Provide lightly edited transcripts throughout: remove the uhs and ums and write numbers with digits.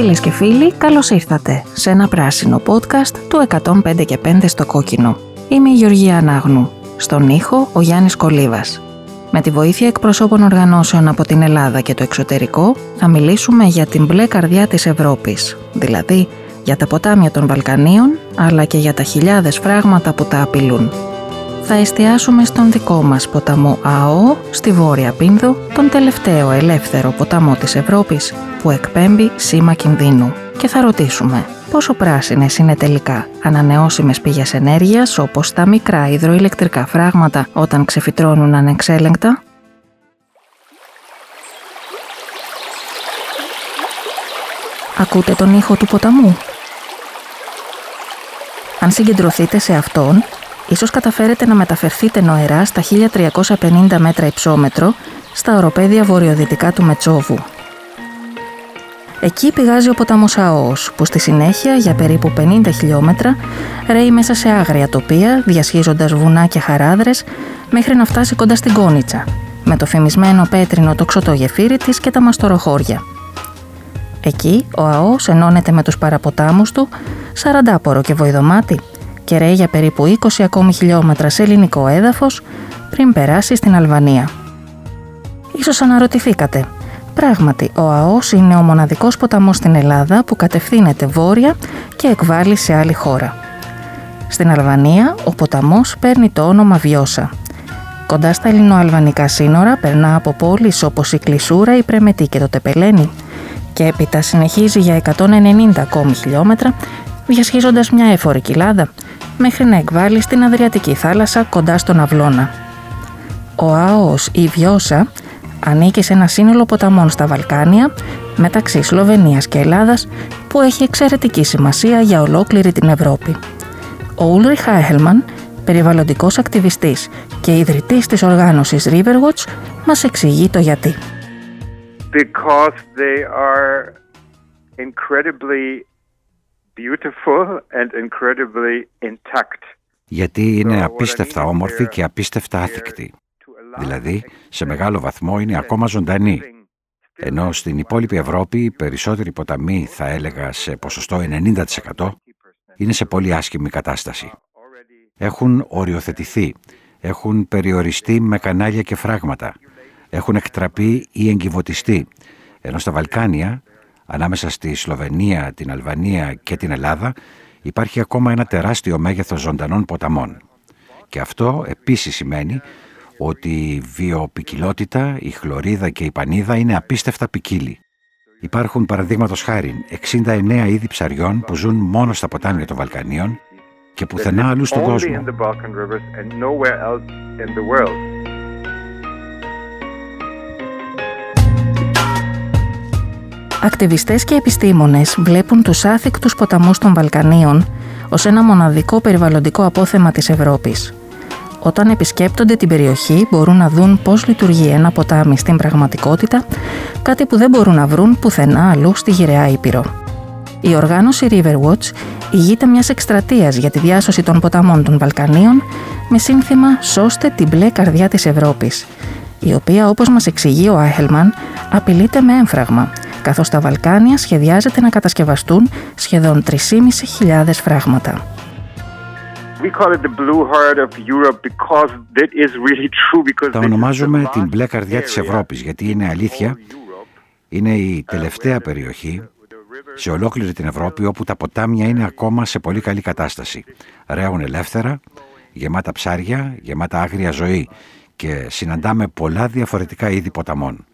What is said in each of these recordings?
Φίλες και φίλοι, καλώς ήρθατε σε ένα πράσινο podcast του 105 και 5 στο κόκκινο. Είμαι η Γεωργία Ανάγνου, στον ήχο ο Γιάννης Κολίβας. Με τη βοήθεια εκπροσώπων οργανώσεων από την Ελλάδα και το εξωτερικό, θα μιλήσουμε για την μπλε καρδιά της Ευρώπης, δηλαδή για τα ποτάμια των Βαλκανίων, αλλά και για τα χιλιάδες φράγματα που τα απειλούν. Θα εστιάσουμε στον δικό μας ποταμό ΑΟ, στη Βόρεια Πίνδο, τον τελευταίο ελεύθερο ποταμό της Ευρώπης που εκπέμπει σήμα κινδύνου. Και θα ρωτήσουμε πόσο πράσινες είναι τελικά ανανεώσιμες πηγές ενέργειας όπως τα μικρά υδροηλεκτρικά φράγματα όταν ξεφυτρώνουν ανεξέλεγκτα. Ακούτε τον ήχο του ποταμού? Αν συγκεντρωθείτε σε αυτόν, ίσως καταφέρετε να μεταφερθείτε νοερά στα 1350 μέτρα υψόμετρο, στα οροπέδια βορειοδυτικά του Μετσόβου. Εκεί πηγάζει ο ποταμός ΑΟΟΣ, που στη συνέχεια, για περίπου 50 χιλιόμετρα, ρέει μέσα σε άγρια τοπία, διασχίζοντας βουνά και χαράδρες, μέχρι να φτάσει κοντά στην Κόνιτσα, με το φημισμένο πέτρινο τοξωτό γεφύρι της και τα μαστοροχώρια. Εκεί, ο ΑΟΟΣ ενώνεται με τους παραποτάμους του, Σαραντάπορο και Βοηδομάτη, και ρέει για περίπου 20 ακόμη χιλιόμετρα σε ελληνικό έδαφος πριν περάσει στην Αλβανία. Ίσως αναρωτηθήκατε, πράγματι ο ΑΟΣ είναι ο μοναδικός ποταμός στην Ελλάδα που κατευθύνεται βόρεια και εκβάλλει σε άλλη χώρα. Στην Αλβανία ο ποταμός παίρνει το όνομα Vjosa. Κοντά στα ελληνοαλβανικά σύνορα περνά από πόλεις όπως η Κλισούρα, η Πρεμετή και το Τεπελένη και έπειτα συνεχίζει για 190 ακόμη χιλιόμετρα διασχίζοντας μια έφορη κοιλάδα, μέχρι να εκβάλλει στην Αδριατική θάλασσα κοντά στον Ναυλώνα. Ο ΑΟΣ ή Vjosa ανήκει σε ένα σύνολο ποταμών στα Βαλκάνια, μεταξύ Σλοβενίας και Ελλάδας, που έχει εξαιρετική σημασία για ολόκληρη την Ευρώπη. Ο Ulrich Eichelmann, περιβαλλοντικός ακτιβιστής και ιδρυτής της οργάνωσης Riverwatch, μας εξηγεί το γιατί. Because they are incredibly beautiful and incredibly intact. Γιατί είναι απίστευτα όμορφη και απίστευτα άθικτη. Δηλαδή, σε μεγάλο βαθμό είναι ακόμα ζωντανή. Ενώ στην υπόλοιπη Ευρώπη, οι περισσότεροι ποταμοί, θα έλεγα σε ποσοστό 90%, είναι σε πολύ άσχημη κατάσταση. Έχουν οριοθετηθεί, έχουν περιοριστεί με κανάλια και φράγματα, έχουν εκτραπεί ή εγκυβωτιστεί, ενώ στα Βαλκάνια, ανάμεσα στη Σλοβενία, την Αλβανία και την Ελλάδα υπάρχει ακόμα ένα τεράστιο μέγεθος ζωντανών ποταμών. Και αυτό επίσης σημαίνει ότι η βιοποικιλότητα, η χλωρίδα και η πανίδα είναι απίστευτα ποικίλη. Υπάρχουν παραδείγματος χάριν 69 είδη ψαριών που ζουν μόνο στα ποτάμια των Βαλκανίων και πουθενά αλλού στον κόσμο. Ακτιβιστές και επιστήμονες βλέπουν τους άθικτους ποταμούς των Βαλκανίων ως ένα μοναδικό περιβαλλοντικό απόθεμα της Ευρώπης. Όταν επισκέπτονται την περιοχή μπορούν να δουν πώς λειτουργεί ένα ποτάμι στην πραγματικότητα, κάτι που δεν μπορούν να βρουν πουθενά αλλού στη γυραιά Ήπειρο. Η οργάνωση Riverwatch ηγείται μιας εκστρατείας για τη διάσωση των ποταμών των Βαλκανίων με σύνθημα «Σώστε την μπλε καρδιά της Ευρώπης», η οποία, όπως μας εξηγεί ο Eichelmann, απειλείται με έμφραγμα, καθώς τα Βαλκάνια σχεδιάζεται να κατασκευαστούν σχεδόν 3.500 φράγματα. Τα ονομάζουμε την μπλε καρδιά της Ευρώπης, γιατί είναι αλήθεια, είναι η τελευταία περιοχή σε ολόκληρη την Ευρώπη όπου τα ποτάμια είναι ακόμα σε πολύ καλή κατάσταση. Ρέουν ελεύθερα, γεμάτα ψάρια, γεμάτα άγρια ζωή και συναντάμε πολλά διαφορετικά είδη ποταμών.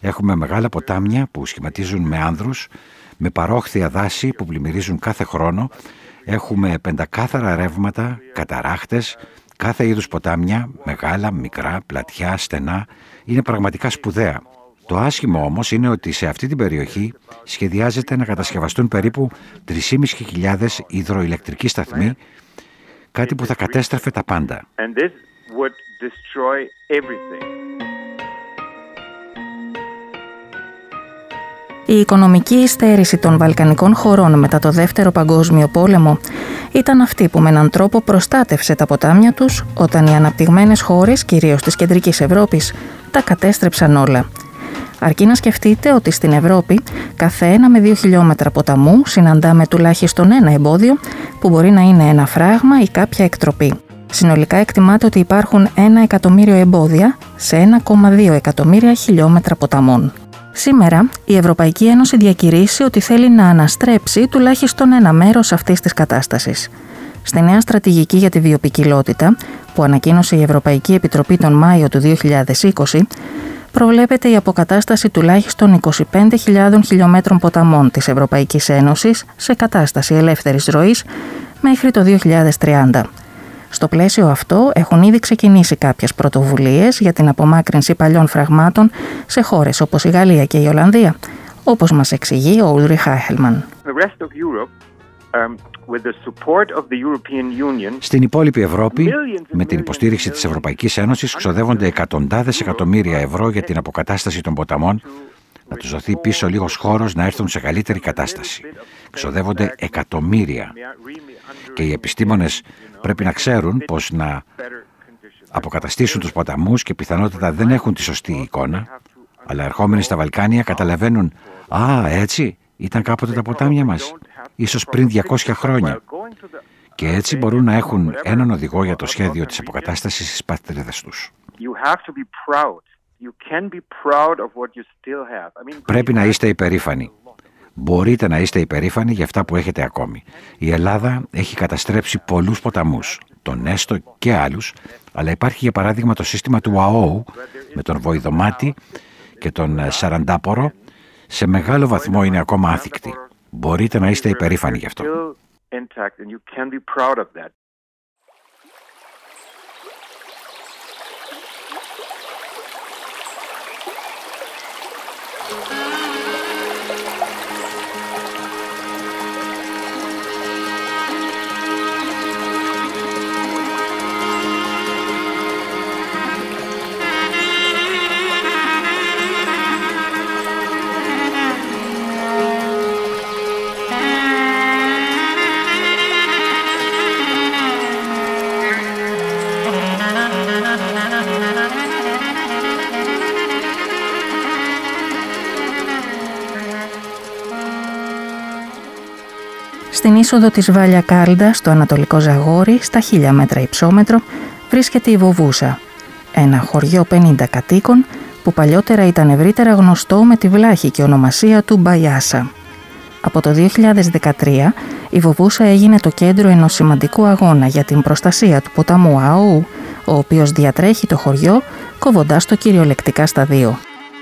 Έχουμε μεγάλα ποτάμια που σχηματίζουν με άνδρους, με παρόχθια δάση που πλημμυρίζουν κάθε χρόνο. Έχουμε πεντακάθαρα ρεύματα, καταράχτες, κάθε είδους ποτάμια, μεγάλα, μικρά, πλατιά, στενά. Είναι πραγματικά σπουδαία. Το άσχημο όμως είναι ότι σε αυτή την περιοχή σχεδιάζεται να κατασκευαστούν περίπου 3.500 υδροηλεκτρικοί σταθμοί, κάτι που θα κατέστρεφε τα πάντα. Η οικονομική υστέρηση των Βαλκανικών χωρών μετά το Δεύτερο Παγκόσμιο Πόλεμο ήταν αυτή που με έναν τρόπο προστάτευσε τα ποτάμια τους όταν οι αναπτυγμένες χώρες, κυρίως της Κεντρικής Ευρώπης, τα κατέστρεψαν όλα. Αρκεί να σκεφτείτε ότι στην Ευρώπη κάθε 1 με 2 χιλιόμετρα ποταμού συναντάμε τουλάχιστον ένα εμπόδιο που μπορεί να είναι ένα φράγμα ή κάποια εκτροπή. Συνολικά εκτιμάται ότι υπάρχουν 1 εκατομμύριο εμπόδια σε 1,2 εκατομμύρια χιλιόμετρα ποταμών. Σήμερα, η Ευρωπαϊκή Ένωση διακηρύσει ότι θέλει να αναστρέψει τουλάχιστον ένα μέρος αυτής της κατάστασης. Στη νέα στρατηγική για τη βιοποικιλότητα, που ανακοίνωσε η Ευρωπαϊκή Επιτροπή τον Μάιο του 2020, προβλέπεται η αποκατάσταση τουλάχιστον 25.000 χιλιόμετρων ποταμών της Ευρωπαϊκής Ένωσης σε κατάσταση ελεύθερης ροής μέχρι το 2030. Στο πλαίσιο αυτό έχουν ήδη ξεκινήσει κάποιες πρωτοβουλίες για την απομάκρυνση παλιών φραγμάτων σε χώρες όπως η Γαλλία και η Ολλανδία, όπως μας εξηγεί ο Ulrich Eichelmann. Στην υπόλοιπη Ευρώπη, με την υποστήριξη της Ευρωπαϊκής Ένωσης, ξοδεύονται εκατοντάδες εκατομμύρια ευρώ για την αποκατάσταση των ποταμών, να τους δοθεί πίσω λίγος χώρος να έρθουν σε καλύτερη κατάσταση. Ξοδεύονται εκατομμύρια. Και οι επιστήμονες πρέπει να ξέρουν πως να αποκαταστήσουν τους ποταμούς και πιθανότατα δεν έχουν τη σωστή εικόνα, αλλά ερχόμενοι στα Βαλκάνια καταλαβαίνουν «Α, έτσι, ήταν κάποτε τα ποτάμια μας, ίσως πριν 200 χρόνια». Και έτσι μπορούν να έχουν έναν οδηγό για το σχέδιο της αποκατάστασης στις πατρίδες τους. Πρέπει να είστε υπερήφανοι. Μπορείτε να είστε υπερήφανοι για αυτά που έχετε ακόμη. Η Ελλάδα έχει καταστρέψει πολλούς ποταμούς, τον Έστο και άλλους, αλλά υπάρχει για παράδειγμα το σύστημα του ΑΟΟ με τον Βοηδομάτη και τον Σαραντάπορο. Σε μεγάλο βαθμό είναι ακόμα άθικτη. Μπορείτε να είστε υπερήφανοι γι' αυτό. Στην είσοδο της Βάλια Κάλντα, στο Ανατολικό Ζαγόρι, στα 1000 μέτρα υψόμετρο, βρίσκεται η Βοβούσα, ένα χωριό 50 κατοίκων που παλιότερα ήταν ευρύτερα γνωστό με τη βλάχικη ονομασία του Μπαϊάσα. Από το 2013, η Βοβούσα έγινε το κέντρο ενός σημαντικού αγώνα για την προστασία του ποταμού ΑΟΟΥ, ο οποίος διατρέχει το χωριό, κόβοντας το κυριολεκτικά στα δύο.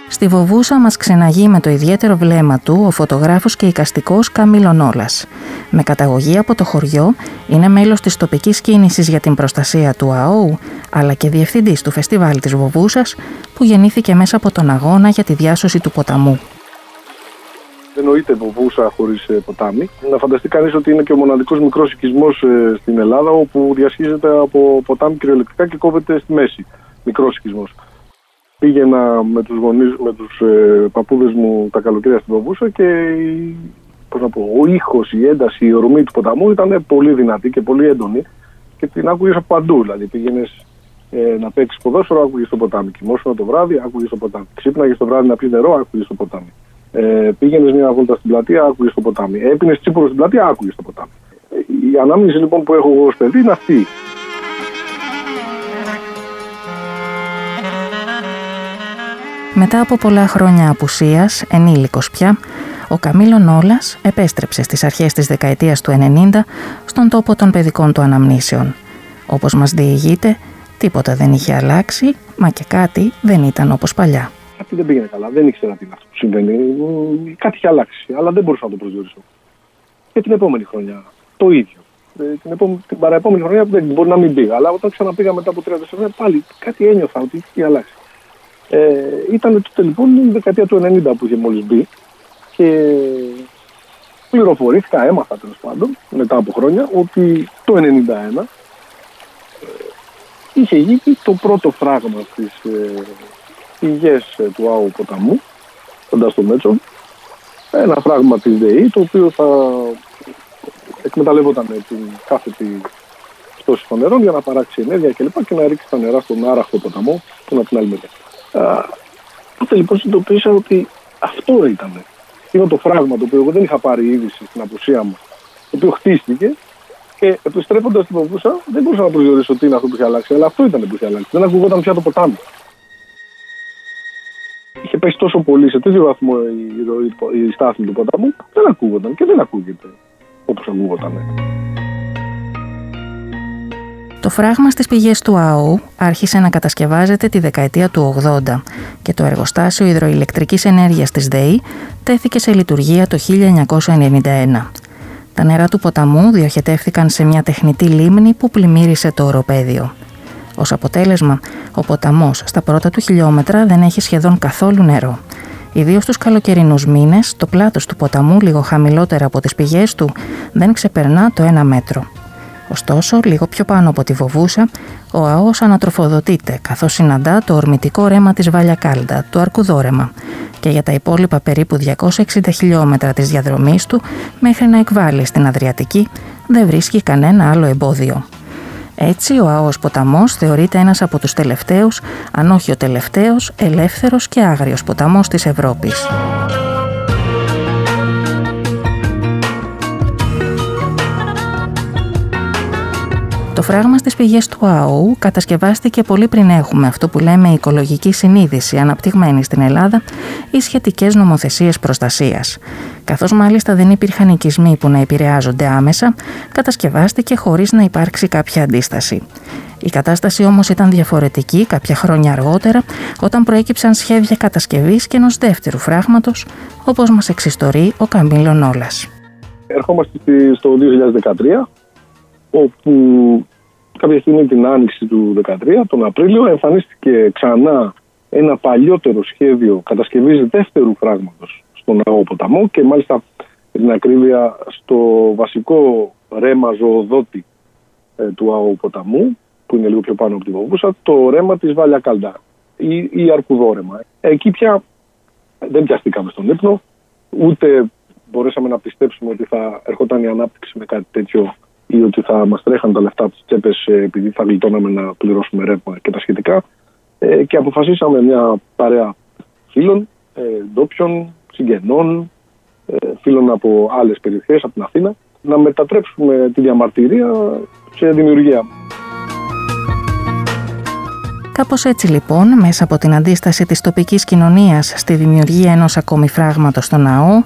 Στη Βοβούσα μας ξεναγεί με το ιδιαίτερο βλέμμα του ο φωτογράφος και εικαστικός Καμίλο Νόλλας. Με καταγωγή από το χωριό, είναι μέλος της τοπικής κίνησης για την προστασία του ΑΟΟΥ, αλλά και διευθυντής του φεστιβάλ της Βοβούσας, που γεννήθηκε μέσα από τον αγώνα για τη διάσωση του ποταμού. Δεν εννοείται Βοβούσα χωρίς ποτάμι. Να φανταστεί κανείς ότι είναι και ο μοναδικός μικρός οικισμός στην Ελλάδα, όπου διασχίζεται από ποτάμι κυριολεκτικά και κόβεται στη μέση. Μικρός οικισμός. Πήγαινα με τους παππούδες μου τα καλοκαίρια στην Βοβούσα και ο ήχος, η ένταση, η ορμή του ποταμού ήταν πολύ δυνατή και πολύ έντονη και την άκουγες από παντού. Δηλαδή πήγαινες να παίξεις ποδόσφαιρο, άκουγες το ποτάμι. Κοιμόσουνα το βράδυ, άκουγες το ποτάμι. Ξύπναγες το βράδυ να πεις νερό, άκουγες το ποτάμι. Πήγαινες μια βόλτα στην πλατεία, άκουγες το ποτάμι. Έπινες τσίπουρο στην πλατεία, άκουγες το ποτάμι. Η ανάμνηση λοιπόν που έχω εγώ ως παιδί είναι αυτή. Μετά από πολλά χρόνια απουσίας, ενήλικος πια, ο Καμίλο Νόλλας επέστρεψε στις αρχές της δεκαετίας του 90 στον τόπο των παιδικών του αναμνήσεων. Όπως μας διηγείται, τίποτα δεν είχε αλλάξει, μα και κάτι δεν ήταν όπως παλιά. Κάτι δεν πήγαινε καλά, δεν ήξερα τι είναι αυτό που συμβαίνει. Κάτι είχε αλλάξει, αλλά δεν μπορούσα να το προσδιορίσω. Και την επόμενη χρονιά το ίδιο. Την παραεπόμενη χρονιά μπορεί να μην πήγα, αλλά όταν ξαναπήγα μετά από 3-4 χρόνια πάλι κάτι ένιωθα ότι είχε αλλάξει. Ήταν τότε λοιπόν η δεκαετία του 90 που είχε μόλις μπει και πληροφορήθηκα, έμαθα τέλος πάντων μετά από χρόνια ότι το 91 είχε γίνει το πρώτο φράγμα στις πηγές του ΑΟΟ ποταμού κοντά στο Μετσόβο, ένα φράγμα της ΔΕΗ το οποίο θα εκμεταλλεύονταν την κάθετη πτώση των νερών για να παράξει ενέργεια κλπ. Και να ρίξει τα νερά στον Άραχο ποταμό, τον από την άλλη μεριά. Τότε λοιπόν συνειδητοποίησα ότι αυτό ήταν. Είναι το φράγμα το οποίο εγώ δεν είχα πάρει είδηση στην απουσία μου, το οποίο χτίστηκε και επιστρέφοντας την παπούσα δεν μπορούσα να προσδιορίσω τι είναι αυτό που είχε αλλάξει, αλλά αυτό ήταν που είχε αλλάξει. Δεν ακουγόταν πια το ποτάμι. Είχε πέσει τόσο πολύ σε τέτοιο βαθμό η στάθμη του ποταμού, δεν ακούγονταν και δεν ακούγεται όπως ακούγονταν. Το φράγμα στις πηγές του ΑΟ άρχισε να κατασκευάζεται τη δεκαετία του 80 και το εργοστάσιο υδροηλεκτρικής ενέργειας της ΔΕΗ τέθηκε σε λειτουργία το 1991. Τα νερά του ποταμού διοχετεύθηκαν σε μια τεχνητή λίμνη που πλημμύρισε το οροπέδιο. Ως αποτέλεσμα, ο ποταμός στα πρώτα του χιλιόμετρα δεν έχει σχεδόν καθόλου νερό. Ιδίως στους καλοκαιρινούς μήνες, το πλάτος του ποταμού, λίγο χαμηλότερα από τις πηγές του, δεν ξεπερνά το 1 μέτρο. Ωστόσο, λίγο πιο πάνω από τη Βοβούσα, ο ΑΟΣ ανατροφοδοτείται, καθώς συναντά το ορμητικό ρέμα της Βάλια Κάλντα, το Αρκουδόρεμα, και για τα υπόλοιπα περίπου 260 χιλιόμετρα της διαδρομής του, μέχρι να εκβάλλει στην Αδριατική, δεν βρίσκει κανένα άλλο εμπόδιο. Έτσι, ο ΑΟΣ ποταμός θεωρείται ένας από τους τελευταίους, αν όχι ο τελευταίος, ελεύθερος και άγριος ποταμός της Ευρώπης. Το φράγμα στις πηγές του ΑΟΟΥ κατασκευάστηκε πολύ πριν έχουμε αυτό που λέμε οικολογική συνείδηση αναπτυγμένη στην Ελλάδα ή σχετικές νομοθεσίες προστασίας. Καθώς μάλιστα δεν υπήρχαν οικισμοί που να επηρεάζονται άμεσα, κατασκευάστηκε χωρίς να υπάρξει κάποια αντίσταση. Η κατάσταση όμως ήταν διαφορετική κάποια χρόνια αργότερα, όταν προέκυψαν σχέδια κατασκευής και ενός δεύτερου φράγματος, όπως μας εξιστορεί ο Καμίλο Νόλλας. Ερχόμαστε στο 2013. Όπου κάποια στιγμή την άνοιξη του 2013, τον Απρίλιο, εμφανίστηκε ξανά ένα παλιότερο σχέδιο κατασκευής δεύτερου φράγματος στον Αγώ Ποταμό και μάλιστα με την ακρίβεια στο βασικό ρέμα ζωοδότη του Αγώ Ποταμού, που είναι λίγο πιο πάνω από τη Βοβούσα, το ρέμα της Βάλια Κάλντα ή Αρκουδόρεμα. Εκεί πια δεν πιαστήκαμε στον ύπνο, ούτε μπορέσαμε να πιστέψουμε ότι θα ερχόταν η ανάπτυξη με κάτι τέτοιο ή ότι θα μας τρέχαν τα λεφτά από τις τσέπες επειδή θα γλιτώναμε να πληρώσουμε ρεύμα και τα σχετικά. Και αποφασίσαμε μια παρέα φίλων, ντόπιων, συγγενών, φίλων από άλλες περιοχές, από την Αθήνα, να μετατρέψουμε τη διαμαρτυρία σε δημιουργία. Κάπως έτσι λοιπόν, μέσα από την αντίσταση της τοπικής κοινωνίας στη δημιουργία ενός ακόμη φράγματος στο ναό,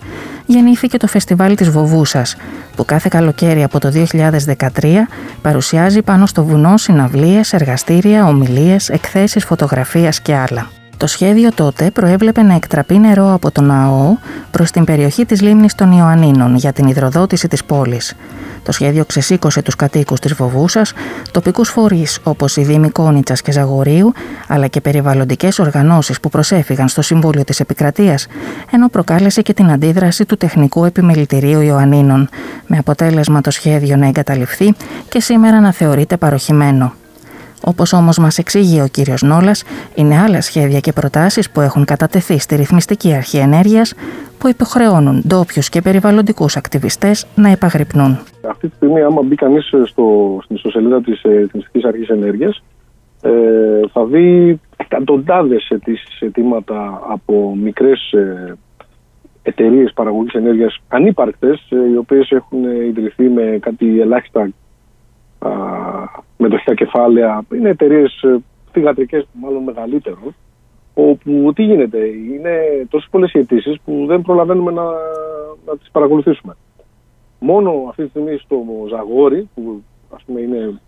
γεννήθηκε το Φεστιβάλ της Βοβούσας, που κάθε καλοκαίρι από το 2013 παρουσιάζει πάνω στο βουνό συναυλίες, εργαστήρια, ομιλίες, εκθέσεις φωτογραφίας και άλλα. Το σχέδιο τότε προέβλεπε να εκτραπεί νερό από τον ΑΟ προς την περιοχή της λίμνης των Ιωαννίνων για την υδροδότηση της πόλης. Το σχέδιο ξεσήκωσε τους κατοίκους της Βοβούσας, τοπικούς φορείς όπως οι δήμοι Κόνιτσας και Ζαγορίου, αλλά και περιβαλλοντικές οργανώσεις που προσέφυγαν στο Συμβούλιο της Επικρατείας, ενώ προκάλεσε και την αντίδραση του Τεχνικού Επιμελητηρίου Ιωαννίνων, με αποτέλεσμα το σχέδιο να εγκαταλειφθεί και σήμερα να θεωρείται παροχημένο. Όπως όμως μας εξήγει ο κύριος Νόλλας, είναι άλλα σχέδια και προτάσεις που έχουν κατατεθεί στη Ρυθμιστική Αρχή Ενέργειας που υποχρεώνουν ντόπιους και περιβαλλοντικούς ακτιβιστές να επαγρυπνούν. Αυτή τη στιγμή, άμα μπει κανείς στην ιστοσελίδα της Ρυθμιστικής Αρχής Ενέργειας, θα δει εκατοντάδες αιτήματα από μικρές εταιρείες παραγωγής ενέργειας ανύπαρκτες, οι οποίες έχουν ιδρυθεί με κάτι ελάχιστα μετοχικά κεφάλαια, είναι εταιρείες θυγατρικές, μάλλον μεγαλύτερων, όπου τι γίνεται, είναι τόσες πολλές αιτήσεις που δεν προλαβαίνουμε να τις παρακολουθήσουμε. Μόνο αυτή τη στιγμή στο Ζαγόρι, που ας πούμε είναι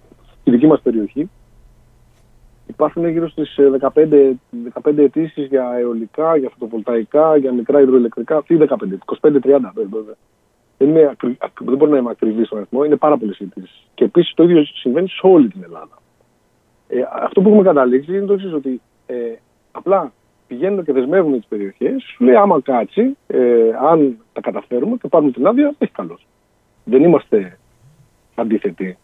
η δική μας περιοχή, υπάρχουν γύρω στις 15 αιτήσεις για αιωλικά, για φωτοβολταϊκά, για μικρά υδροηλεκτρικά, 25-30 βέβαια. Δεν μπορεί να είμαι ακριβή στον αριθμό, είναι πάρα πολλές αιτήσεις. Και επίσης το ίδιο συμβαίνει σε όλη την Ελλάδα. Αυτό που έχουμε καταλήξει είναι το εξής, ότι απλά πηγαίνουν και δεσμεύουν τις περιοχές, σου λέει άμα κάτσει, αν τα καταφέρουμε και πάρουμε την άδεια, έχει καλώς. Δεν είμαστε αντίθετοι.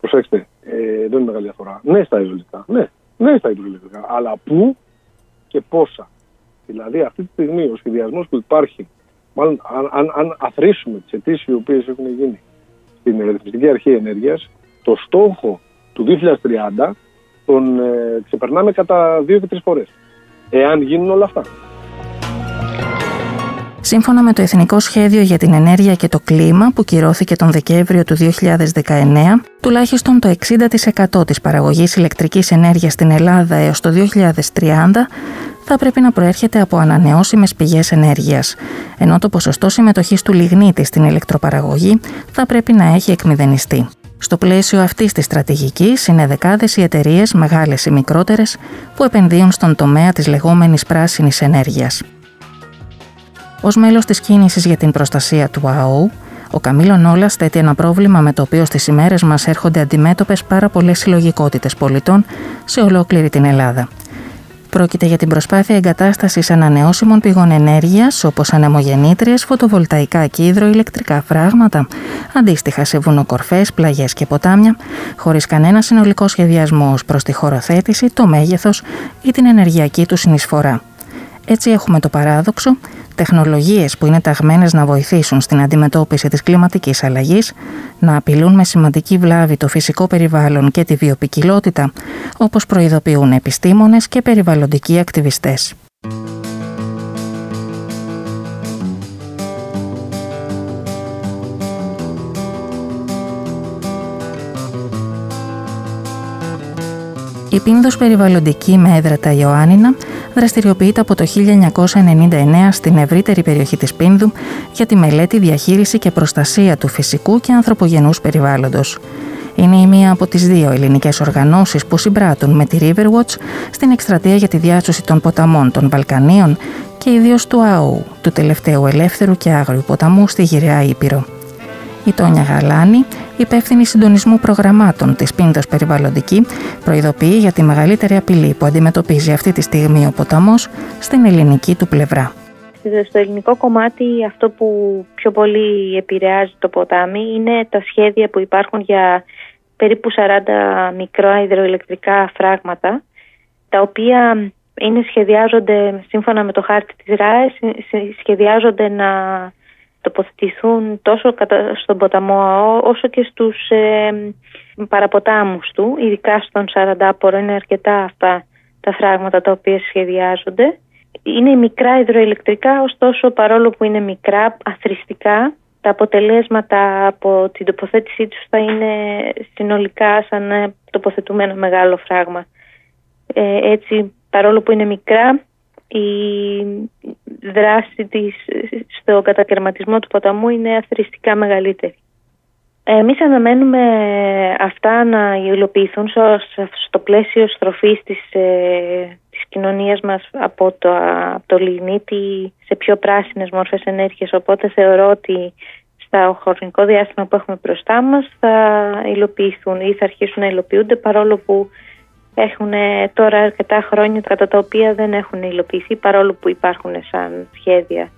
Προσέξτε, δεν είναι μεγάλη διαφορά. Ναι στα υδροηλεκτρικά, ναι στα υδροηλεκτρικά, αλλά πού και πόσα. Δηλαδή αυτή τη στιγμή ο σχεδιασμός που υπάρχει, μάλλον, αν αθροίσουμε τις αιτήσεις οι οποίες έχουν γίνει στην Ρυθμιστική Αρχή Ενέργειας, το στόχο του 2030 τον ξεπερνάμε κατά 2 και 3 φορές. εάν γίνουν όλα αυτά. Σύμφωνα με το Εθνικό Σχέδιο για την Ενέργεια και το Κλίμα που κυρώθηκε τον Δεκέμβριο του 2019, τουλάχιστον το 60% της παραγωγής ηλεκτρικής ενέργειας στην Ελλάδα έως το 2030 θα πρέπει να προέρχεται από ανανεώσιμες πηγές ενέργειας, ενώ το ποσοστό συμμετοχής του λιγνίτη στην ηλεκτροπαραγωγή θα πρέπει να έχει εκμηδενιστεί. Στο πλαίσιο αυτής της στρατηγικής είναι δεκάδες οι εταιρείες, μεγάλες ή μικρότερες, που επενδύουν στον τομέα της λεγόμενης πράσινης ενέργειας. Ως μέλος της κίνησης για την προστασία του ΑΟ, ο Καμίλο Νόλλας θέτει ένα πρόβλημα με το οποίο στις ημέρες μας έρχονται αντιμέτωπες πάρα πολλές συλλογικότητες πολιτών σε ολόκληρη την Ελλάδα. Πρόκειται για την προσπάθεια εγκατάστασης ανανεώσιμων πηγών ενέργειας, όπως ανεμογεννήτριες, φωτοβολταϊκά και υδροηλεκτρικά φράγματα, αντίστοιχα σε βουνοκορφές, πλαγιές και ποτάμια, χωρίς κανένα συνολικό σχεδιασμό ως προς τη χωροθέτηση, το μέγεθος ή την ενεργειακή του συνεισφορά. Έτσι έχουμε το παράδοξο, τεχνολογίες που είναι ταγμένες να βοηθήσουν στην αντιμετώπιση της κλιματικής αλλαγής, να απειλούν με σημαντική βλάβη το φυσικό περιβάλλον και τη βιοποικιλότητα, όπως προειδοποιούν επιστήμονες και περιβαλλοντικοί ακτιβιστές. Η Πίνδος Περιβαλλοντική με έδρα τα Ιωάννινα δραστηριοποιείται από το 1999 στην ευρύτερη περιοχή της Πίνδου για τη μελέτη, διαχείριση και προστασία του φυσικού και ανθρωπογενούς περιβάλλοντος. Είναι η μία από τις δύο ελληνικές οργανώσεις που συμπράττουν με τη Riverwatch στην εκστρατεία για τη διάσωση των ποταμών των Βαλκανίων και ιδίως του ΑΟΟΥ, του τελευταίου ελεύθερου και άγριου ποταμού στη γυραιά Ήπειρο. Η Τόνια Γαλάνη, υπεύθυνη συντονισμού προγραμμάτων της Πίνδος Περιβαλλοντική, προειδοποιεί για τη μεγαλύτερη απειλή που αντιμετωπίζει αυτή τη στιγμή ο ποταμός στην ελληνική του πλευρά. Στο ελληνικό κομμάτι αυτό που πιο πολύ επηρεάζει το ποτάμι είναι τα σχέδια που υπάρχουν για περίπου 40 μικρά υδροηλεκτρικά φράγματα, τα οποία σχεδιάζονται σύμφωνα με το χάρτη της ΡΑΕ, σχεδιάζονται να τοποθετηθούν τόσο στον ποταμό ΑΟ όσο και στους παραποτάμους του, ειδικά στον Σαραντάπορο. Είναι αρκετά αυτά τα φράγματα τα οποία σχεδιάζονται. Είναι μικρά υδροηλεκτρικά, ωστόσο παρόλο που είναι μικρά αθροιστικά, τα αποτελέσματα από την τοποθέτησή τους θα είναι συνολικά σαν τοποθετούμε ένα μεγάλο φράγμα. Έτσι, παρόλο που είναι μικρά, η δράση της στο κατακαιρματισμό του ποταμού είναι αθροιστικά μεγαλύτερη. Εμείς αναμένουμε αυτά να υλοποιηθούν στο πλαίσιο στροφής της κοινωνίας μας από το λιγνίτη σε πιο πράσινες μορφές ενέργειας, οπότε θεωρώ ότι στα χρονικό διάστημα που έχουμε μπροστά μας θα υλοποιηθούν ή θα αρχίσουν να υλοποιούνται, παρόλο που έχουν τώρα αρκετά χρόνια κατά τα οποία δεν έχουν υλοποιηθεί, παρόλο που υπάρχουν σαν σχέδια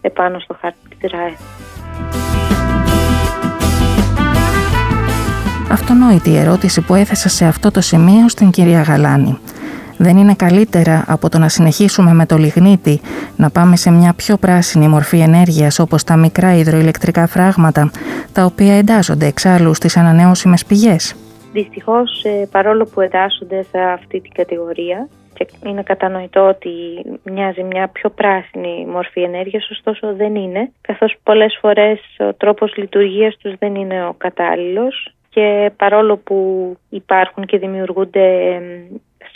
επάνω στο χάρτη της ΡΑΕ. Αυτονόητη η ερώτηση που έθεσα σε αυτό το σημείο στην κυρία Γαλάνη. Δεν είναι καλύτερα από το να συνεχίσουμε με το λιγνίτη να πάμε σε μια πιο πράσινη μορφή ενέργειας, όπως τα μικρά υδροηλεκτρικά φράγματα, τα οποία εντάσσονται εξάλλου στις ανανεώσιμες πηγές? Δυστυχώς, παρόλο που εντάσσονται σε αυτή την κατηγορία και είναι κατανοητό ότι μοιάζει μια πιο πράσινη μορφή ενέργειας, ωστόσο δεν είναι, καθώς πολλές φορές ο τρόπος λειτουργίας τους δεν είναι ο κατάλληλος και παρόλο που υπάρχουν και δημιουργούνται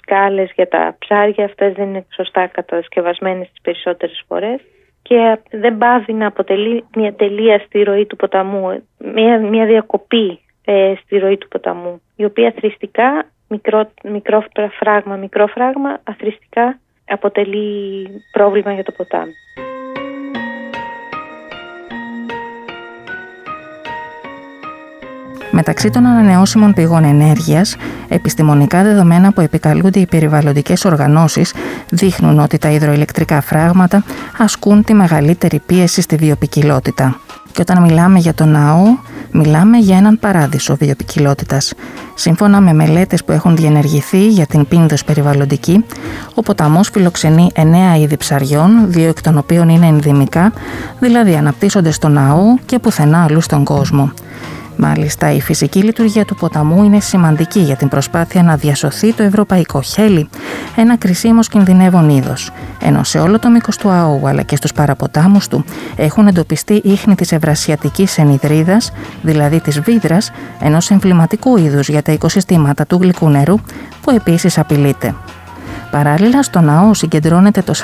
σκάλες για τα ψάρια, αυτές δεν είναι σωστά κατασκευασμένες τις περισσότερες φορές και δεν πάβει να αποτελεί μια τελεία στη ροή του ποταμού, μια διακοπή στη ροή του ποταμού, η οποία αθροιστικά, μικρό φράγμα, αθροιστικά αποτελεί πρόβλημα για το ποτάμι. Μεταξύ των ανανεώσιμων πηγών ενέργειας, επιστημονικά δεδομένα που επικαλούνται οι περιβαλλοντικές οργανώσεις δείχνουν ότι τα υδροηλεκτρικά φράγματα ασκούν τη μεγαλύτερη πίεση στη βιοποικιλότητα. Και όταν μιλάμε για τον ΑΟ, μιλάμε για έναν παράδεισο βιοποικιλότητας. Σύμφωνα με μελέτες που έχουν διενεργηθεί για την Πίνδος Περιβαλλοντική, ο ποταμός φιλοξενεί 9 είδη ψαριών, 2 εκ των οποίων είναι ενδυμικά, δηλαδή αναπτύσσονται στον ΑΟ και πουθενά αλλού στον κόσμο. Μάλιστα, η φυσική λειτουργία του ποταμού είναι σημαντική για την προσπάθεια να διασωθεί το ευρωπαϊκό χέλι, ένα κρισίμως κινδυνεύον είδος. Ενώ σε όλο το μήκος του Άωου αλλά και στους παραποτάμους του έχουν εντοπιστεί ίχνη της ευρασιατικής ενιδρίδας, δηλαδή της βίδρας, ενός εμβληματικού είδους για τα οικοσυστήματα του γλυκού νερού, που επίσης απειλείται. Παράλληλα, στο ναό συγκεντρώνεται το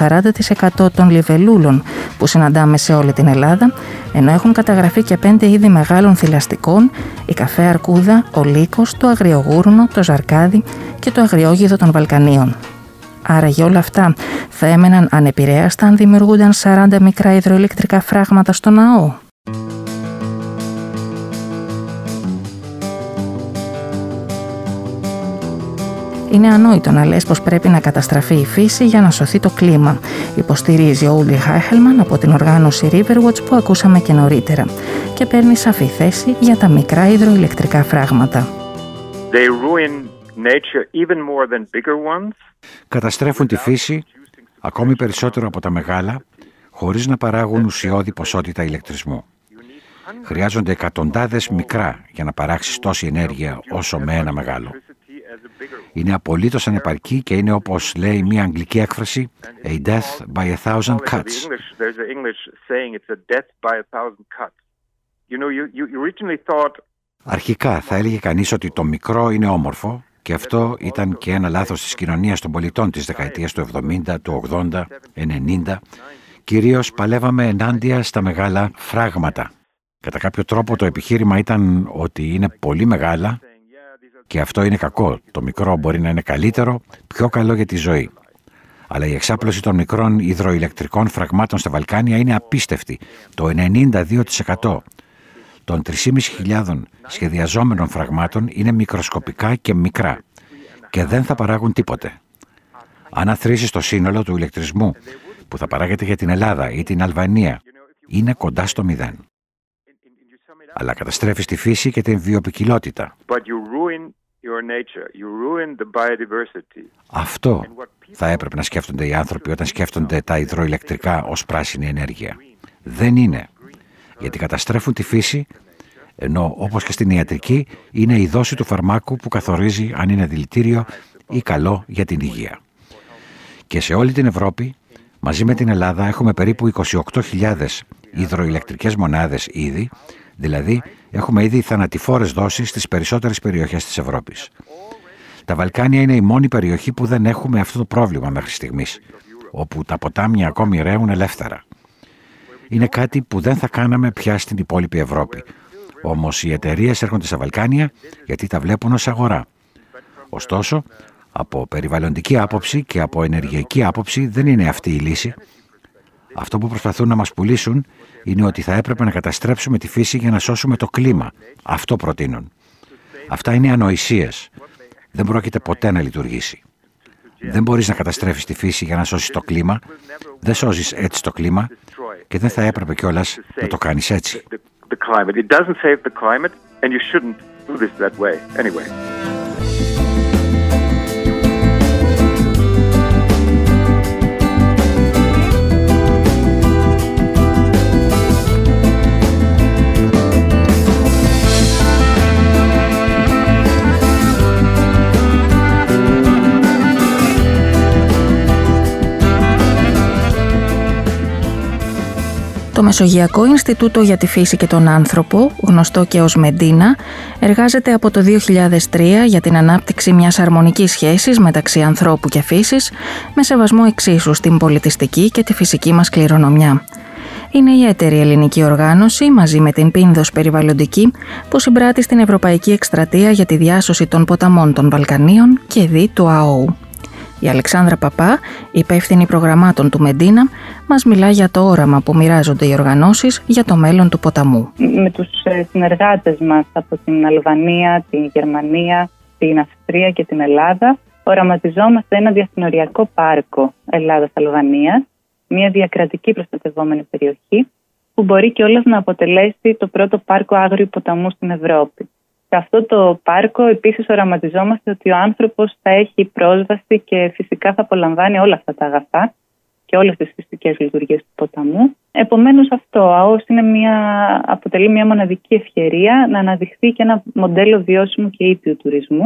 40% των λιβελούλων που συναντάμε σε όλη την Ελλάδα, ενώ έχουν καταγραφεί και 5 είδη μεγάλων θηλαστικών, η καφέ αρκούδα, ο λύκος, το αγριογούρουνο, το ζαρκάδι και το αγριόγιδο των Βαλκανίων. Άρα για όλα αυτά θα έμεναν ανεπηρέαστα αν δημιουργούνταν 40 μικρά υδροελεκτρικά φράγματα στο ναό. Είναι ανόητο να λες πως πρέπει να καταστραφεί η φύση για να σωθεί το κλίμα, υποστηρίζει ο Ulrich Eichelmann από την οργάνωση Riverwatch που ακούσαμε και νωρίτερα, και παίρνει σαφή θέση για τα μικρά υδροηλεκτρικά φράγματα. They ruin nature even more than bigger ones. Καταστρέφουν τη φύση ακόμη περισσότερο από τα μεγάλα, χωρίς να παράγουν ουσιώδη ποσότητα ηλεκτρισμού. Χρειάζονται εκατοντάδες μικρά για να παράξεις τόση ενέργεια όσο με ένα μεγάλο. Είναι απολύτως ανεπαρκή και είναι, όπως λέει μια αγγλική έκφραση, «a death by a thousand cuts». Αρχικά θα έλεγε κανείς ότι το μικρό είναι όμορφο, και αυτό ήταν και ένα λάθος της κοινωνίας των πολιτών της δεκαετίας του 70, του 80, 90. Κυρίως παλεύαμε ενάντια στα μεγάλα φράγματα. Κατά κάποιο τρόπο το επιχείρημα ήταν ότι είναι πολύ μεγάλα, και αυτό είναι κακό. Το μικρό μπορεί να είναι καλύτερο, πιο καλό για τη ζωή. Αλλά η εξάπλωση των μικρών υδροηλεκτρικών φραγμάτων στα Βαλκάνια είναι απίστευτη. Το 92% των 3.500 σχεδιαζόμενων φραγμάτων είναι μικροσκοπικά και μικρά και δεν θα παράγουν τίποτε. Αν αθροίσεις το σύνολο του ηλεκτρισμού που θα παράγεται για την Ελλάδα ή την Αλβανία, είναι κοντά στο μηδέν. Αλλά καταστρέφεις τη φύση και την βιοποικιλότητα. Αυτό θα έπρεπε να σκέφτονται οι άνθρωποι όταν σκέφτονται τα υδροηλεκτρικά ως πράσινη ενέργεια. Δεν είναι. Γιατί καταστρέφουν τη φύση, ενώ όπως και στην ιατρική είναι η δόση του φαρμάκου που καθορίζει αν είναι δηλητήριο ή καλό για την υγεία. Και σε όλη την Ευρώπη, μαζί με την Ελλάδα, έχουμε περίπου 28.000 υδροηλεκτρικές μονάδες ήδη, δηλαδή έχουμε ήδη θανατηφόρες δόσεις στις περισσότερες περιοχές της Ευρώπης. Τα Βαλκάνια είναι η μόνη περιοχή που δεν έχουμε αυτό το πρόβλημα μέχρι στιγμής, όπου τα ποτάμια ακόμη ρέουν ελεύθερα. Είναι κάτι που δεν θα κάναμε πια στην υπόλοιπη Ευρώπη. Όμως οι εταιρείες έρχονται στα Βαλκάνια γιατί τα βλέπουν ως αγορά. Ωστόσο, από περιβαλλοντική άποψη και από ενεργειακή άποψη δεν είναι αυτή η λύση. Αυτό που προσπαθούν να μας πουλήσουν είναι ότι θα έπρεπε να καταστρέψουμε τη φύση για να σώσουμε το κλίμα. Αυτό προτείνουν. Αυτά είναι ανοησίες. Δεν πρόκειται ποτέ να λειτουργήσει. Δεν μπορείς να καταστρέφεις τη φύση για να σώσεις το κλίμα. Δεν σώζεις έτσι το κλίμα και δεν θα έπρεπε κιόλας να το κάνεις έτσι. Το Μεσογειακό Ινστιτούτο για τη Φύση και τον Άνθρωπο, γνωστό και ως MedINA, εργάζεται από το 2003 για την ανάπτυξη μιας αρμονικής σχέσης μεταξύ ανθρώπου και φύσης, με σεβασμό εξίσου στην πολιτιστική και τη φυσική μας κληρονομιά. Είναι η έτερη ελληνική οργάνωση, μαζί με την Πίνδος Περιβαλλοντική, που συμπράττει στην Ευρωπαϊκή Εκστρατεία για τη διάσωση των ποταμών των Βαλκανίων και δι του ΑΟΟΥ. Η Αλεξάνδρα Παπά, υπεύθυνη προγραμμάτων του MedINA, μας μιλά για το όραμα που μοιράζονται οι οργανώσεις για το μέλλον του ποταμού. Με τους συνεργάτες μας από την Αλβανία, την Γερμανία, την Αυστρία και την Ελλάδα, οραματιζόμαστε ένα διασυνοριακό πάρκο Ελλάδας-Αλβανίας, μια διακρατική προστατευόμενη περιοχή, που μπορεί κιόλας να αποτελέσει το πρώτο πάρκο άγριου ποταμού στην Ευρώπη. Σε αυτό το πάρκο επίσης οραματιζόμαστε ότι ο άνθρωπος θα έχει πρόσβαση και φυσικά θα απολαμβάνει όλα αυτά τα αγαθά και όλες τις φυσικές λειτουργίες του ποταμού. Επομένως αυτό, ΑΟΣ είναι αποτελεί μια μοναδική ευκαιρία να αναδειχθεί και ένα μοντέλο βιώσιμου και ήπιου τουρισμού.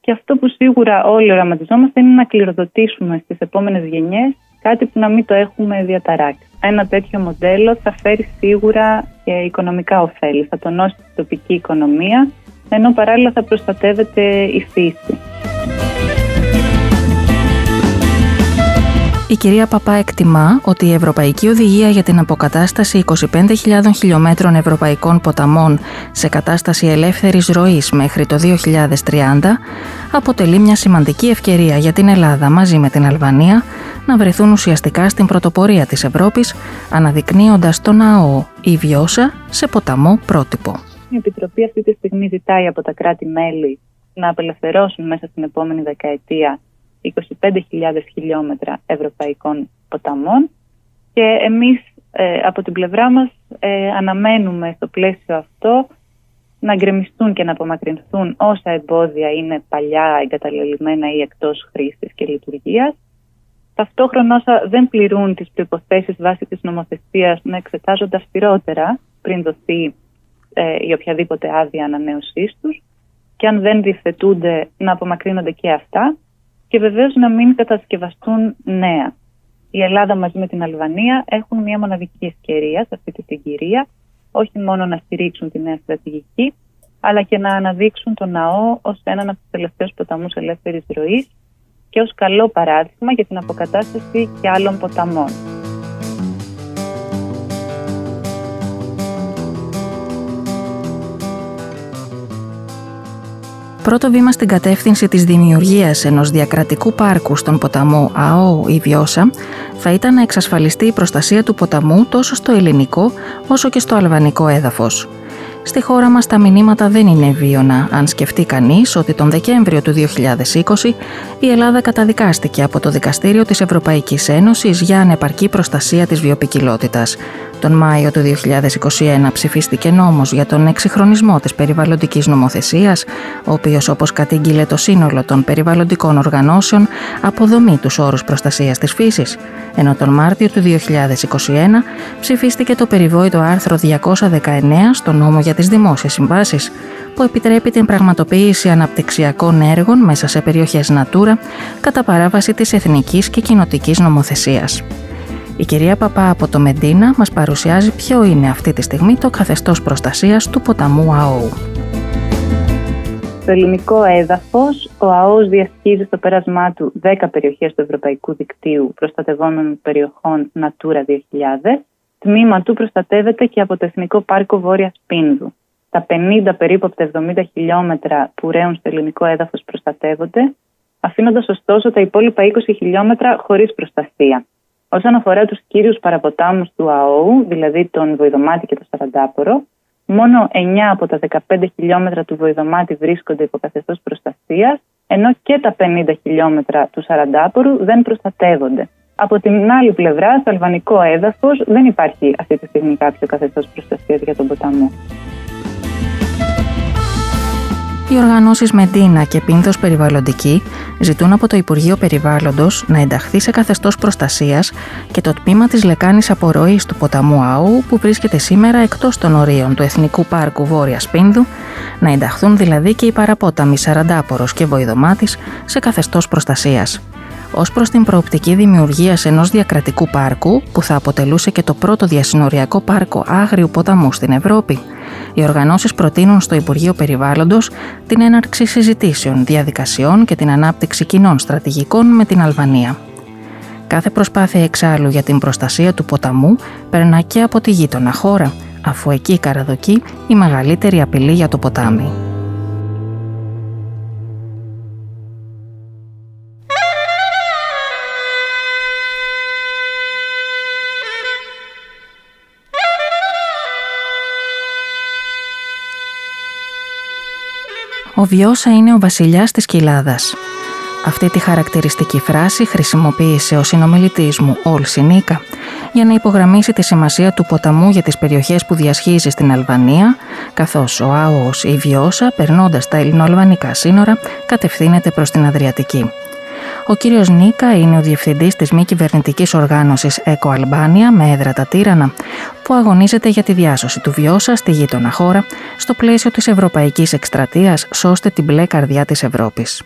Και αυτό που σίγουρα όλοι οραματιζόμαστε είναι να κληροδοτήσουμε στις επόμενες γενιές κάτι που να μην το έχουμε διαταράξει. Ένα τέτοιο μοντέλο θα φέρει σίγουρα και οικονομικά ωφέλη, θα τονώσει την τοπική οικονομία, ενώ παράλληλα θα προστατεύεται η φύση. Η κυρία Παπά εκτιμά ότι η Ευρωπαϊκή Οδηγία για την αποκατάσταση 25.000 χιλιομέτρων ευρωπαϊκών ποταμών σε κατάσταση ελεύθερης ροής μέχρι το 2030 αποτελεί μια σημαντική ευκαιρία για την Ελλάδα μαζί με την Αλβανία να βρεθούν ουσιαστικά στην πρωτοπορία της Ευρώπης, αναδεικνύοντας τον ΑΟ ή Vjosa σε ποταμό πρότυπο. Η Επιτροπή αυτή τη στιγμή ζητάει από τα κράτη-μέλη να απελευθερώσουν μέσα στην επόμενη δεκαετία 25.000 χιλιόμετρα ευρωπαϊκών ποταμών και εμείς από την πλευρά μας αναμένουμε στο πλαίσιο αυτό να γκρεμιστούν και να απομακρυνθούν όσα εμπόδια είναι παλιά εγκαταλελειμμένα ή εκτός χρήσης και λειτουργίας. Ταυτόχρονα όσα δεν πληρούν τις προϋποθέσεις βάσει της νομοθεσίας να εξετάζονται αυστηρότερα πριν δοθεί η οποιαδήποτε άδεια ανανέωσής τους και αν δεν διευθετούνται να απομακρύνονται και αυτά. Και βεβαίως να μην κατασκευαστούν νέα. Η Ελλάδα μαζί με την Αλβανία έχουν μια μοναδική ευκαιρία σε αυτή τη συγκυρία, όχι μόνο να στηρίξουν τη νέα στρατηγική, αλλά και να αναδείξουν τον ΑΟ ως έναν από τους τελευταίους ποταμούς ελεύθερης ροής και ως καλό παράδειγμα για την αποκατάσταση και άλλων ποταμών. Πρώτο βήμα στην κατεύθυνση της δημιουργίας ενός διακρατικού πάρκου στον ποταμό ΑΟ ή Vjosa θα ήταν να εξασφαλιστεί η προστασία του ποταμού τόσο στο ελληνικό όσο και στο αλβανικό έδαφος. Στη χώρα μας τα μηνύματα δεν είναι βίωνα, αν σκεφτεί κανείς ότι τον Δεκέμβριο του 2020 η Ελλάδα καταδικάστηκε από το Δικαστήριο της Ευρωπαϊκής Ένωσης για ανεπαρκή προστασία της βιοποικιλότητας. Τον Μάιο του 2021 ψηφίστηκε νόμος για τον εξυγχρονισμό της περιβαλλοντικής νομοθεσίας, ο οποίος όπως κατήγγειλε το σύνολο των περιβαλλοντικών οργανώσεων αποδομεί τους όρους προστασίας της φύσης, ενώ τον Μάρτιο του 2021 ψηφίστηκε το περιβόητο άρθρο 219 στο νόμο για τις δημόσιες συμβάσεις, που επιτρέπει την πραγματοποίηση αναπτυξιακών έργων μέσα σε περιοχές Natura κατά παράβαση της εθνικής και κοινοτικής νομοθεσίας. Η κυρία Παπά από το MedINA μας παρουσιάζει ποιο είναι αυτή τη στιγμή το καθεστώς προστασίας του ποταμού ΑΟ. Στο ελληνικό έδαφος, ο ΑΟ διασχίζει στο πέρασμά του 10 περιοχές του Ευρωπαϊκού Δικτύου Προστατευόμενων Περιοχών Natura 2000. Τμήμα του προστατεύεται και από το Εθνικό Πάρκο Βόρειας Πίνδου. Τα 50 περίπου από τα 70 χιλιόμετρα που ρέουν στο ελληνικό έδαφος προστατεύονται, αφήνοντας ωστόσο τα υπόλοιπα 20 χιλιόμετρα χωρίς προστασία. Όσον αφορά τους κύριους παραποτάμους του ΑΟΟΥ, δηλαδή τον Βοηδομάτη και τον Σαραντάπορο, μόνο 9 από τα 15 χιλιόμετρα του Βοηδομάτη βρίσκονται υπό καθεστώς προστασίας, ενώ και τα 50 χιλιόμετρα του Σαραντάπορου δεν προστατεύονται. Από την άλλη πλευρά, στο αλβανικό έδαφος, δεν υπάρχει αυτή τη στιγμή κάποιο καθεστώς προστασίας για τον ποταμό. Οι οργανώσεις MedINA και Πίνδος Περιβαλλοντική ζητούν από το Υπουργείο Περιβάλλοντος να ενταχθεί σε καθεστώς προστασίας και το τμήμα της λεκάνης απορροής του ποταμού ΑΟΟΥ που βρίσκεται σήμερα εκτός των ορίων του Εθνικού Πάρκου Βόρειας Πίνδου, να ενταχθούν δηλαδή και οι παραπόταμοι Σαραντάπορος και Βοηδομάτης σε καθεστώς προστασίας. Ως προς την προοπτική δημιουργίας ενός διακρατικού πάρκου, που θα αποτελούσε και το πρώτο διασυνοριακό πάρκο άγριου ποταμού στην Ευρώπη, οι οργανώσεις προτείνουν στο Υπουργείο Περιβάλλοντος την έναρξη συζητήσεων, διαδικασιών και την ανάπτυξη κοινών στρατηγικών με την Αλβανία. Κάθε προσπάθεια εξάλλου για την προστασία του ποταμού περνά και από τη γείτονα χώρα, αφού εκεί καραδοκεί η μεγαλύτερη απειλή για το ποτάμι. Ο Vjosa είναι ο βασιλιάς της κοιλάδας. Αυτή τη χαρακτηριστική φράση χρησιμοποίησε ο συνομιλητής μου, Όλ Σινίκα, για να υπογραμμίσει τη σημασία του ποταμού για τις περιοχές που διασχίζει στην Αλβανία, καθώς ο ΑΟΣ ή Vjosa, περνώντας τα ελληνοαλβανικά σύνορα, κατευθύνεται προς την Αδριατική. Ο κύριος Νίκα είναι ο διευθυντής της μη κυβερνητικής οργάνωσης Eco Albania με έδρα τα Τύρανα, που αγωνίζεται για τη διάσωση του Vjosa στη γείτονα χώρα στο πλαίσιο της Ευρωπαϊκής Εκστρατείας «Σώστε την μπλε καρδιά της Ευρώπης».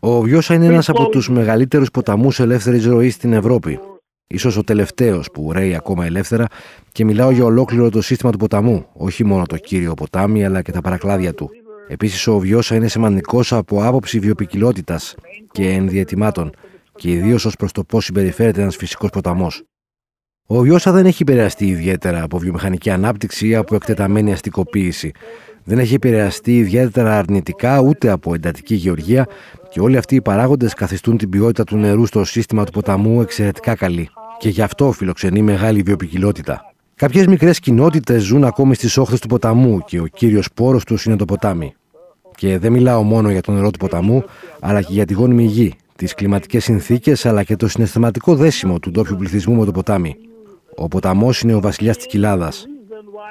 Ο Vjosa είναι ένας από τους μεγαλύτερους ποταμούς ελεύθερης ροής στην Ευρώπη. Ίσως ο τελευταίος που ρέει ακόμα ελεύθερα, και μιλάω για ολόκληρο το σύστημα του ποταμού, όχι μόνο το κύριο ποτάμι αλλά και τα παρακλάδια του. Επίσης, ο Vjosa είναι σημαντικός από άποψη βιοποικιλότητας και ενδιαιτημάτων, και ιδίως ως προς το πώς συμπεριφέρεται ένας φυσικός ποταμός. Ο Vjosa δεν έχει επηρεαστεί ιδιαίτερα από βιομηχανική ανάπτυξη ή από εκτεταμένη αστικοποίηση. Δεν έχει επηρεαστεί ιδιαίτερα αρνητικά ούτε από εντατική γεωργία, και όλοι αυτοί οι παράγοντες καθιστούν την ποιότητα του νερού στο σύστημα του ποταμού εξαιρετικά καλή, και γι' αυτό φιλοξενεί μεγάλη βιοποικιλότητα. Κάποιες μικρές κοινότητες ζουν ακόμη στις όχθες του ποταμού και ο κύριος πόρος τους είναι το ποτάμι. Και δεν μιλάω μόνο για το νερό του ποταμού, αλλά και για τη γόνιμη γη, τις κλιματικές συνθήκες αλλά και το συναισθηματικό δέσιμο του ντόπιου πληθυσμού με το ποτάμι. Ο ποταμός είναι ο βασιλιάς της κοιλάδας.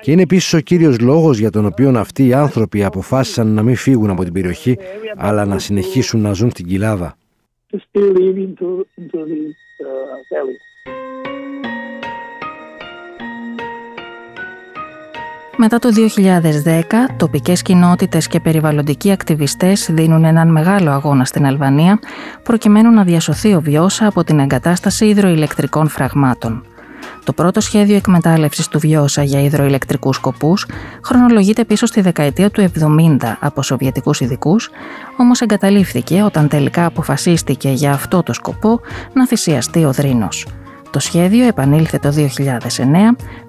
Και είναι επίσης ο κύριος λόγος για τον οποίο αυτοί οι άνθρωποι αποφάσισαν να μην φύγουν από την περιοχή, αλλά να συνεχίσουν να ζουν στην κοιλάδα. Μετά το 2010, τοπικές κοινότητες και περιβαλλοντικοί ακτιβιστές δίνουν έναν μεγάλο αγώνα στην Αλβανία, προκειμένου να διασωθεί ο Vjosa από την εγκατάσταση υδροηλεκτρικών φραγμάτων. Το πρώτο σχέδιο εκμετάλλευσης του Vjosa για υδροηλεκτρικούς σκοπούς χρονολογείται πίσω στη δεκαετία του 70 από σοβιετικούς ειδικούς, όμως εγκαταλείφθηκε όταν τελικά αποφασίστηκε για αυτό το σκοπό να θυσιαστεί ο δρύνος. Το σχέδιο επανήλθε το 2009,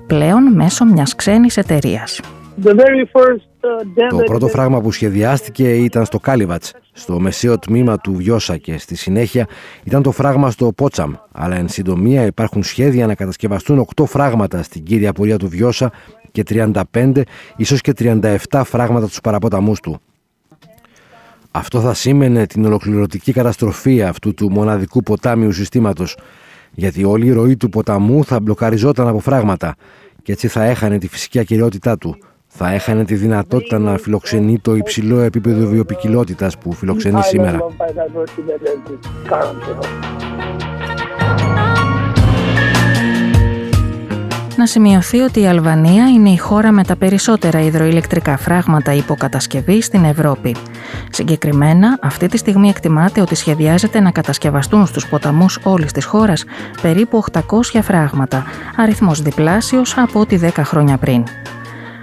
πλέον μέσω μιας ξένης εταιρείας. Το πρώτο φράγμα που σχεδιάστηκε ήταν στο Κάλιβατς, στο μεσαίο τμήμα του Vjosa, και στη συνέχεια ήταν το φράγμα στο Πότσαμ, αλλά εν συντομία υπάρχουν σχέδια να κατασκευαστούν 8 φράγματα στην κύρια πορεία του Vjosa και 35, ίσως και 37 φράγματα στους παραποταμούς του. Αυτό θα σήμαινε την ολοκληρωτική καταστροφή αυτού του μοναδικού ποτάμιου συστήματος, γιατί όλη η ροή του ποταμού θα μπλοκαριζόταν από φράγματα και έτσι θα έχανε τη φυσική ακεραιότητά του, θα έχανε τη δυνατότητα να φιλοξενεί το υψηλό επίπεδο βιοποικιλότητας που φιλοξενεί σήμερα. Να σημειωθεί ότι η Αλβανία είναι η χώρα με τα περισσότερα υδροηλεκτρικά φράγματα υποκατασκευή στην Ευρώπη. Συγκεκριμένα, αυτή τη στιγμή εκτιμάται ότι σχεδιάζεται να κατασκευαστούν στους ποταμούς όλης της χώρας περίπου 800 φράγματα, αριθμός διπλάσιος από ό,τι 10 χρόνια πριν.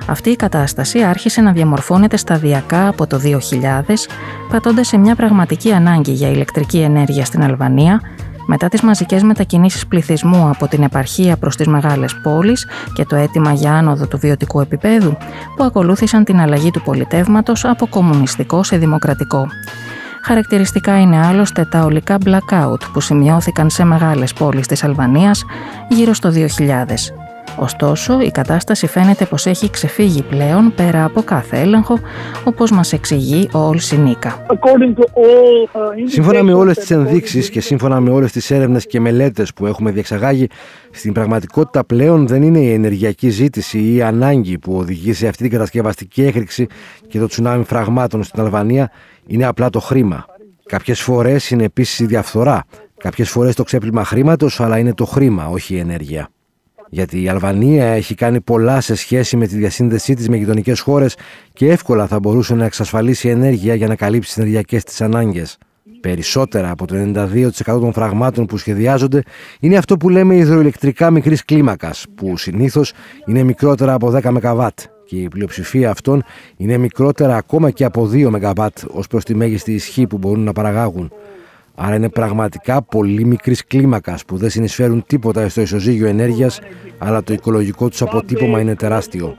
Αυτή η κατάσταση άρχισε να διαμορφώνεται σταδιακά από το 2000, πατώντας σε μια πραγματική ανάγκη για ηλεκτρική ενέργεια στην Αλβανία, μετά τις μαζικές μετακινήσεις πληθυσμού από την επαρχία προς τις μεγάλες πόλεις και το αίτημα για άνοδο του βιωτικού επίπεδου, που ακολούθησαν την αλλαγή του πολιτεύματος από κομμουνιστικό σε δημοκρατικό. Χαρακτηριστικά είναι άλλωστε τα ολικά blackout που σημειώθηκαν σε μεγάλες πόλεις της Αλβανίας γύρω στο 2000. Ωστόσο, η κατάσταση φαίνεται πως έχει ξεφύγει πλέον πέρα από κάθε έλεγχο, όπως μας εξηγεί ο Ολσινίκα. Σύμφωνα με όλες τις ενδείξεις και σύμφωνα με όλες τις έρευνες και μελέτες που έχουμε διεξαγάγει, στην πραγματικότητα πλέον δεν είναι η ενεργειακή ζήτηση ή η ανάγκη που οδηγεί σε αυτή την κατασκευαστική έκρηξη και το τσουνάμι φραγμάτων στην Αλβανία, είναι απλά το χρήμα. Κάποιες φορές είναι επίσης η διαφθορά, κάποιες φορές το ξέπλυμα χρήματος, αλλά είναι το χρήμα, όχι η ενέργεια. Γιατί η Αλβανία έχει κάνει πολλά σε σχέση με τη διασύνδεσή της με γειτονικές χώρες και εύκολα θα μπορούσε να εξασφαλίσει ενέργεια για να καλύψει τις ενεργειακές της ανάγκες. Περισσότερα από το 92% των φραγμάτων που σχεδιάζονται είναι αυτό που λέμε υδροηλεκτρικά μικρής κλίμακας, που συνήθως είναι μικρότερα από 10 ΜΒ, και η πλειοψηφία αυτών είναι μικρότερα ακόμα και από 2 ΜΒ ως προς τη μέγιστη ισχύ που μπορούν να παραγάγουν. Άρα είναι πραγματικά πολύ μικρής κλίμακας που δεν συνεισφέρουν τίποτα στο ισοζύγιο ενέργειας, αλλά το οικολογικό τους αποτύπωμα είναι τεράστιο.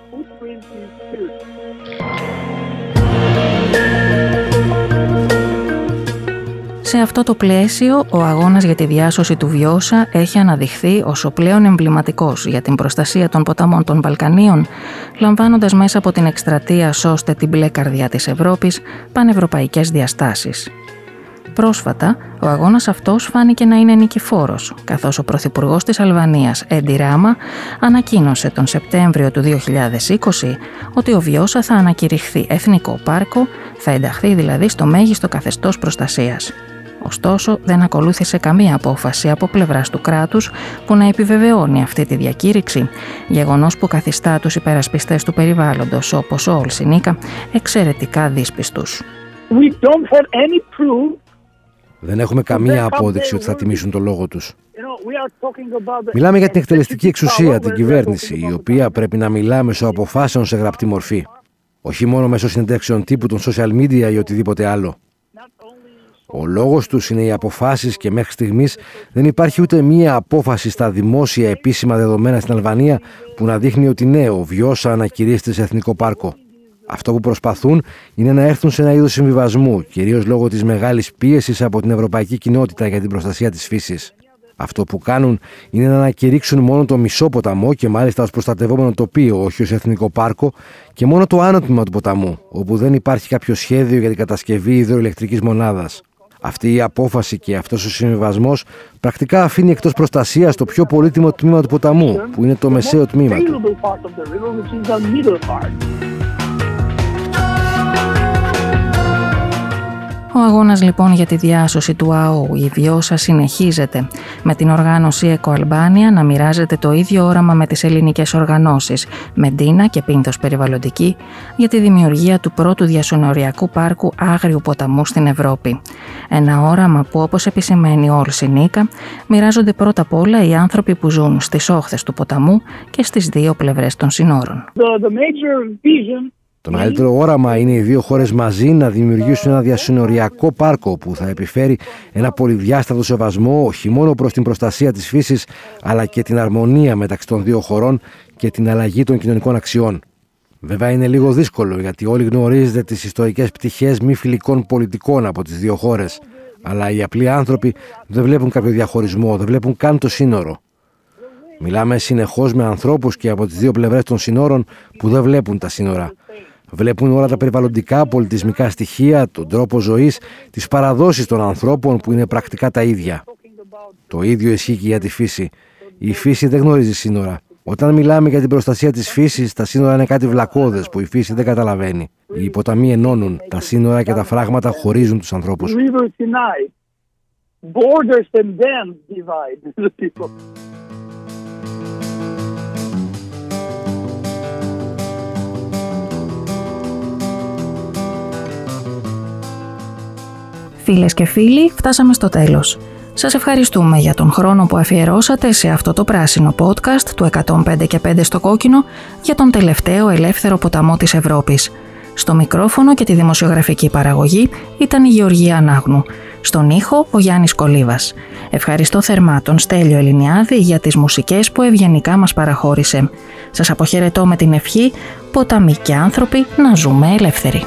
Σε αυτό το πλαίσιο, ο αγώνας για τη διάσωση του Vjosa έχει αναδειχθεί ως ο πλέον εμβληματικός για την προστασία των ποταμών των Βαλκανίων, λαμβάνοντας μέσα από την εκστρατεία «Σώστε την μπλε καρδιά της Ευρώπης» πανευρωπαϊκές διαστάσεις. Πρόσφατα, ο αγώνας αυτός φάνηκε να είναι νικηφόρος, καθώς ο πρωθυπουργός της Αλβανίας, Έντι Ράμα, ανακοίνωσε τον Σεπτέμβριο του 2020 ότι ο Vjosa θα ανακηρυχθεί εθνικό πάρκο, θα ενταχθεί δηλαδή στο μέγιστο καθεστώς προστασίας. Ωστόσο, δεν ακολούθησε καμία απόφαση από πλευράς του κράτους που να επιβεβαιώνει αυτή τη διακήρυξη, γεγονός που καθιστά τους υπερασπιστές του περιβάλλοντος, όπως ο Ολσινίκα, εξαιρετικά δύσπιστους. Δεν έχουμε καμία απόδειξη ότι θα τιμήσουν το λόγο τους. Μιλάμε για την εκτελεστική εξουσία, την κυβέρνηση, η οποία πρέπει να μιλά μέσω αποφάσεων σε γραπτή μορφή, όχι μόνο μέσω συνεντεύξεων τύπου των social media ή οτιδήποτε άλλο. Ο λόγος τους είναι οι αποφάσεις και μέχρι στιγμής δεν υπάρχει ούτε μία απόφαση στα δημόσια επίσημα δεδομένα στην Αλβανία που να δείχνει ότι ναι, ο Vjosa ανακηρύσσεται σε εθνικό πάρκο. Αυτό που προσπαθούν είναι να έρθουν σε ένα είδος συμβιβασμού, κυρίως λόγω της μεγάλης πίεσης από την ευρωπαϊκή κοινότητα για την προστασία της φύσης. Αυτό που κάνουν είναι να ανακηρύξουν μόνο το μισό ποταμό και μάλιστα ως προστατευόμενο τοπίο, όχι ως εθνικό πάρκο, και μόνο το άνω τμήμα του ποταμού, όπου δεν υπάρχει κάποιο σχέδιο για την κατασκευή υδροηλεκτρικής μονάδας. Αυτή η απόφαση και αυτός ο συμβιβασμός πρακτικά αφήνει εκτός προστασίας το πιο πολύτιμο τμήμα του ποταμού, που είναι το μεσαίο τμήμα του. Ο αγώνας λοιπόν για τη διάσωση του ΑΟ, η Vjosa, συνεχίζεται, με την οργάνωση Eco Albania να μοιράζεται το ίδιο όραμα με τις ελληνικές οργανώσεις MedINA και Πίνδος Περιβαλλοντική για τη δημιουργία του πρώτου διασυνοριακού πάρκου άγριου ποταμού στην Ευρώπη. Ένα όραμα που, όπως επισημαίνει ο Ολσινίκα, μοιράζονται πρώτα απ' όλα οι άνθρωποι που ζουν στις όχθες του ποταμού και στις δύο πλευρές των συνόρων. Το μεγαλύτερο όραμα είναι οι δύο χώρες μαζί να δημιουργήσουν ένα διασυνοριακό πάρκο που θα επιφέρει ένα πολυδιάστατο σεβασμό όχι μόνο προς την προστασία της φύσης αλλά και την αρμονία μεταξύ των δύο χωρών και την αλλαγή των κοινωνικών αξιών. Βέβαια είναι λίγο δύσκολο γιατί όλοι γνωρίζετε τις ιστορικές πτυχές μη φιλικών πολιτικών από τις δύο χώρες, αλλά οι απλοί άνθρωποι δεν βλέπουν κάποιο διαχωρισμό, δεν βλέπουν καν το σύνορο. Μιλάμε συνεχώς με ανθρώπους και από τις δύο πλευρές των συνόρων που δεν βλέπουν τα σύνορα. Βλέπουν όλα τα περιβαλλοντικά, πολιτισμικά στοιχεία, τον τρόπο ζωής, τις παραδόσεις των ανθρώπων που είναι πρακτικά τα ίδια. Το ίδιο ισχύει και για τη φύση. Η φύση δεν γνωρίζει σύνορα. Όταν μιλάμε για την προστασία της φύσης, τα σύνορα είναι κάτι βλακώδες που η φύση δεν καταλαβαίνει. Οι ποταμοί ενώνουν, τα σύνορα και τα φράγματα χωρίζουν τους ανθρώπους. Φίλες και φίλοι, φτάσαμε στο τέλος. Σας ευχαριστούμε για τον χρόνο που αφιερώσατε σε αυτό το πράσινο podcast του 105.5 στο κόκκινο για τον τελευταίο ελεύθερο ποταμό της Ευρώπης. Στο μικρόφωνο και τη δημοσιογραφική παραγωγή ήταν η Γεωργία Ανάγνου. Στον ήχο, ο Γιάννης Κολίβας. Ευχαριστώ θερμά τον Στέλιο Ελληνιάδη για τις μουσικές που ευγενικά μας παραχώρησε. Σας αποχαιρετώ με την ευχή «Ποταμοί και άνθρωποι να ζούμε ελεύθεροι».